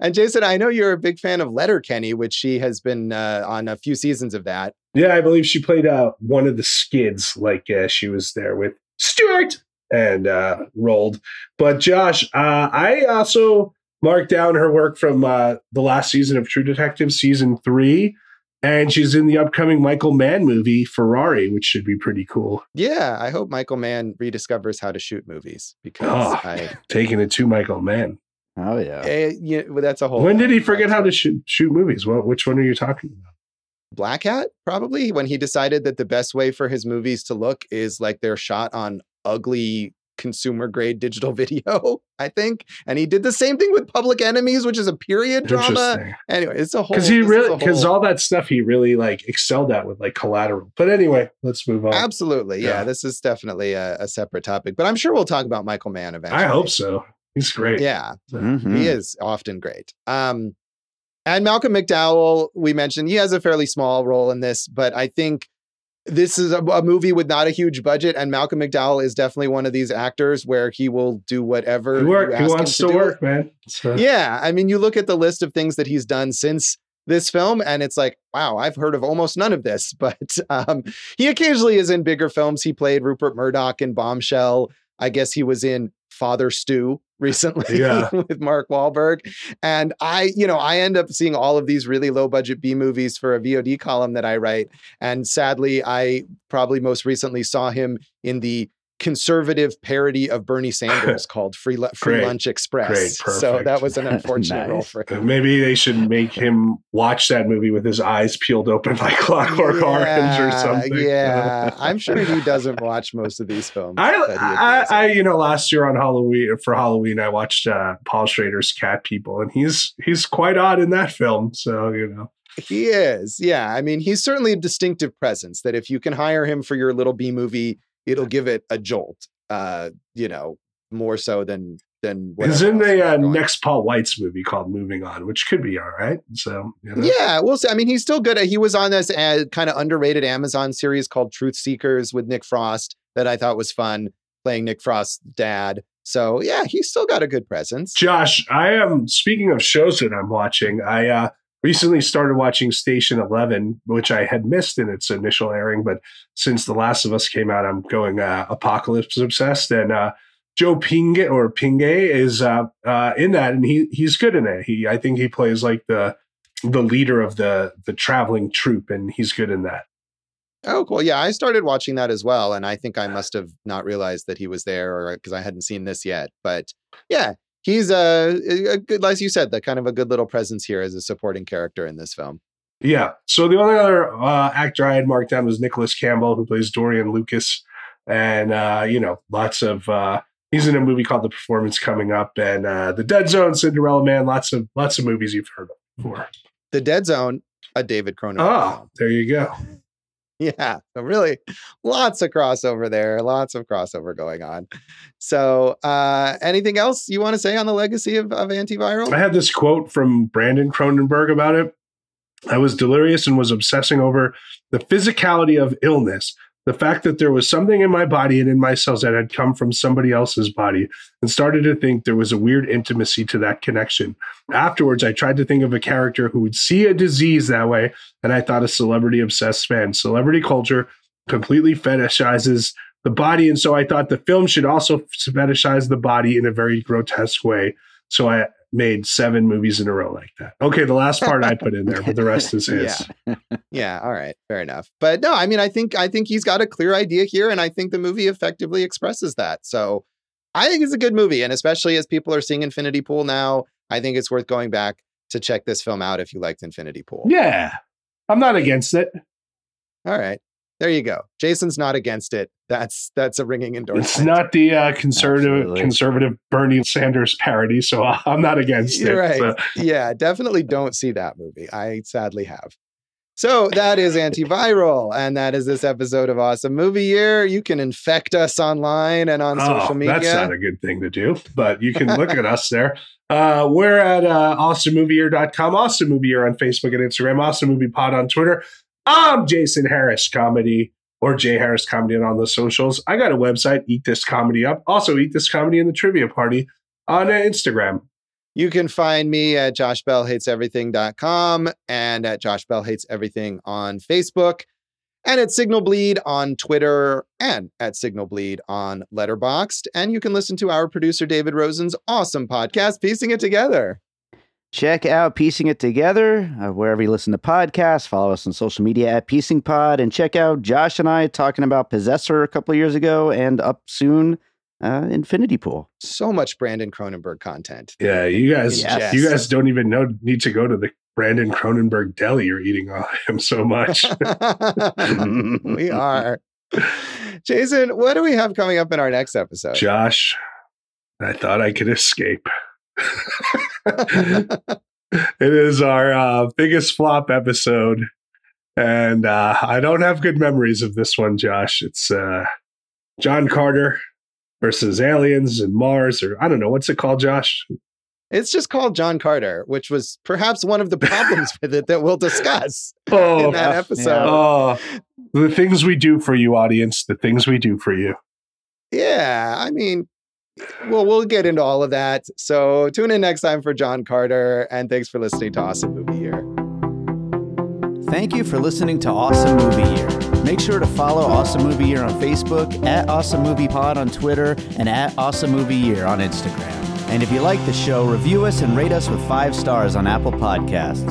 And Jason, I know you're a big fan of Letterkenny, which she has been uh, on a few seasons of that. Yeah, I believe she played uh, one of the skids, like uh, she was there with Stewart and uh, rolled. But Josh, uh, I also marked down her work from uh, the last season of True Detective, season three. And she's in the upcoming Michael Mann movie, Ferrari, which should be pretty cool. Yeah, I hope Michael Mann rediscovers how to shoot movies, because oh, I... Taking it to Michael Mann. Oh, yeah. It, you know, that's a whole... When did he forget how to shoot, shoot movies? Well, which one are you talking about? Black Hat, probably, when he decided that the best way for his movies to look is like they're shot on ugly consumer-grade digital video, I think. And he did the same thing with Public Enemies, which is a period drama. Anyway, it's a whole... Because he really, because all that stuff he really like excelled at with like Collateral. But anyway, let's move on. Absolutely. Yeah, yeah. This is definitely a, a separate topic. But I'm sure we'll talk about Michael Mann eventually. I hope so. He's great. Yeah, mm-hmm. He is often great. Um, and Malcolm McDowell, we mentioned, he has a fairly small role in this, but I think this is a, a movie with not a huge budget. And Malcolm McDowell is definitely one of these actors where he will do whatever. He, work, he wants to, to work, man. So. Yeah. I mean, you look at the list of things that he's done since this film, and it's like, wow, I've heard of almost none of this. But um, he occasionally is in bigger films. He played Rupert Murdoch in Bombshell. I guess he was in Father Stew recently, yeah. With Mark Wahlberg. And I, you know, I end up seeing all of these really low budget B movies for a V O D column that I write. And sadly, I probably most recently saw him in the conservative parody of Bernie Sanders called Free, Lu- Free Great. Lunch Express. Great, perfect. So that was an unfortunate nice. role for him. Maybe they should make him watch that movie with his eyes peeled open like Clockwork yeah, Orange or something. Yeah, I'm sure he doesn't watch most of these films. I, I, I, you know, last year on Halloween for Halloween, I watched uh, Paul Schrader's Cat People, and he's he's quite odd in that film. So you know. He is, yeah. I mean, he's certainly a distinctive presence that if you can hire him for your little B movie, it'll give it a jolt, uh, you know, more so than than. He's in the uh, next Paul Weitz movie called Moving On, which could be all right. So you know. Yeah, we'll see. I mean, he's still good. He was on this uh, kind of underrated Amazon series called Truth Seekers with Nick Frost that I thought was fun, playing Nick Frost's dad. So yeah, he's still got a good presence. Josh, I am speaking of shows that I'm watching. I uh, recently started watching Station Eleven, which I had missed in its initial airing, but since The Last of Us came out, I'm going uh, apocalypse obsessed. And uh, Joe Pingue or Pingue is uh, uh, in that, and he he's good in it. He I think he plays like the the leader of the the traveling troupe, and he's good in that. Oh, cool! Yeah, I started watching that as well, and I think I must have not realized that he was there, or because I hadn't seen this yet. But yeah. He's a, a good, as you said, that kind of a good little presence here as a supporting character in this film. Yeah. So the only other uh, actor I had marked down was Nicholas Campbell, who plays Dorian Lucas. And, uh, you know, lots of, uh, he's in a movie called The Performance coming up, and uh, The Dead Zone, Cinderella Man, lots of, lots of movies you've heard of before. The Dead Zone, a David Cronenberg. Oh, film. There you go. Yeah, so really lots of crossover there, lots of crossover going on. So uh, anything else you want to say on the legacy of, of Antiviral? I had this quote from Brandon Cronenberg about it. I was delirious and was obsessing over the physicality of illness, the fact that there was something in my body and in my cells that had come from somebody else's body, and started to think there was a weird intimacy to that connection. Afterwards, I tried to think of a character who would see a disease that way, and I thought a celebrity-obsessed fan. Celebrity culture completely fetishizes the body, and so I thought the film should also fetishize the body in a very grotesque way. So I made seven movies in a row like that. Okay, the last part I put in there, but the rest is his. Yeah. yeah, all right, fair enough. But no, I mean, I think I think he's got a clear idea here, and I think the movie effectively expresses that. So I think it's a good movie, and especially as people are seeing Infinity Pool now, I think it's worth going back to check this film out if you liked Infinity Pool. Yeah, I'm not against it. All right, there you go. Jason's not against it. That's that's a ringing endorsement. It's not the uh, conservative Absolutely. conservative Bernie Sanders parody, so I'm not against You're it. Right. So. Yeah, definitely don't see that movie. I sadly have. So that is Antiviral, and that is this episode of Awesome Movie Year. You can infect us online and on oh, social media. That's not a good thing to do, but you can look at us there. Uh, we're at uh, awesome movie year dot com, Awesome Movie Year on Facebook and Instagram, Awesome Movie Pod on Twitter. I'm Jason Harris Comedy, or J Harris Comedy on all the socials. I got a website, Eat This Comedy Up. Also, Eat This Comedy in the Trivia Party on Instagram. You can find me at josh bell hates everything dot com and at josh bell hates everything on Facebook and at Signal Bleed on Twitter and at Signal Bleed on Letterboxd. And you can listen to our producer, David Rosen's awesome podcast, Piecing It Together. Check out Piecing It Together uh, wherever you listen to podcasts. Follow us on social media at Piecing Pod, and check out Josh and I talking about Possessor a couple of years ago, and up soon, Uh, Infinity Pool. So much Brandon Cronenberg content. Yeah, you guys, yes. you guys don't even know need to go to the Brandon Cronenberg deli. You're eating on him so much. We are. Jason, what do we have coming up in our next episode? Josh, I thought I could escape. It is our uh, biggest flop episode, and uh, I don't have good memories of this one, Josh. It's uh, John Carter versus Aliens and Mars, or I don't know, what's it called, Josh? It's just called John Carter, which was perhaps one of the problems with it that we'll discuss oh, in that episode. Yeah. Oh, the things we do for you, audience, the things we do for you. Yeah, I mean, well, we'll get into all of that. So tune in next time for John Carter, and thanks for listening to Awesome Movie Year. Thank you for listening to Awesome Movie Year. Make sure to follow Awesome Movie Year on Facebook, at Awesome Movie Pod on Twitter, and at Awesome Movie Year on Instagram. And if you like the show, review us and rate us with five stars on Apple Podcasts.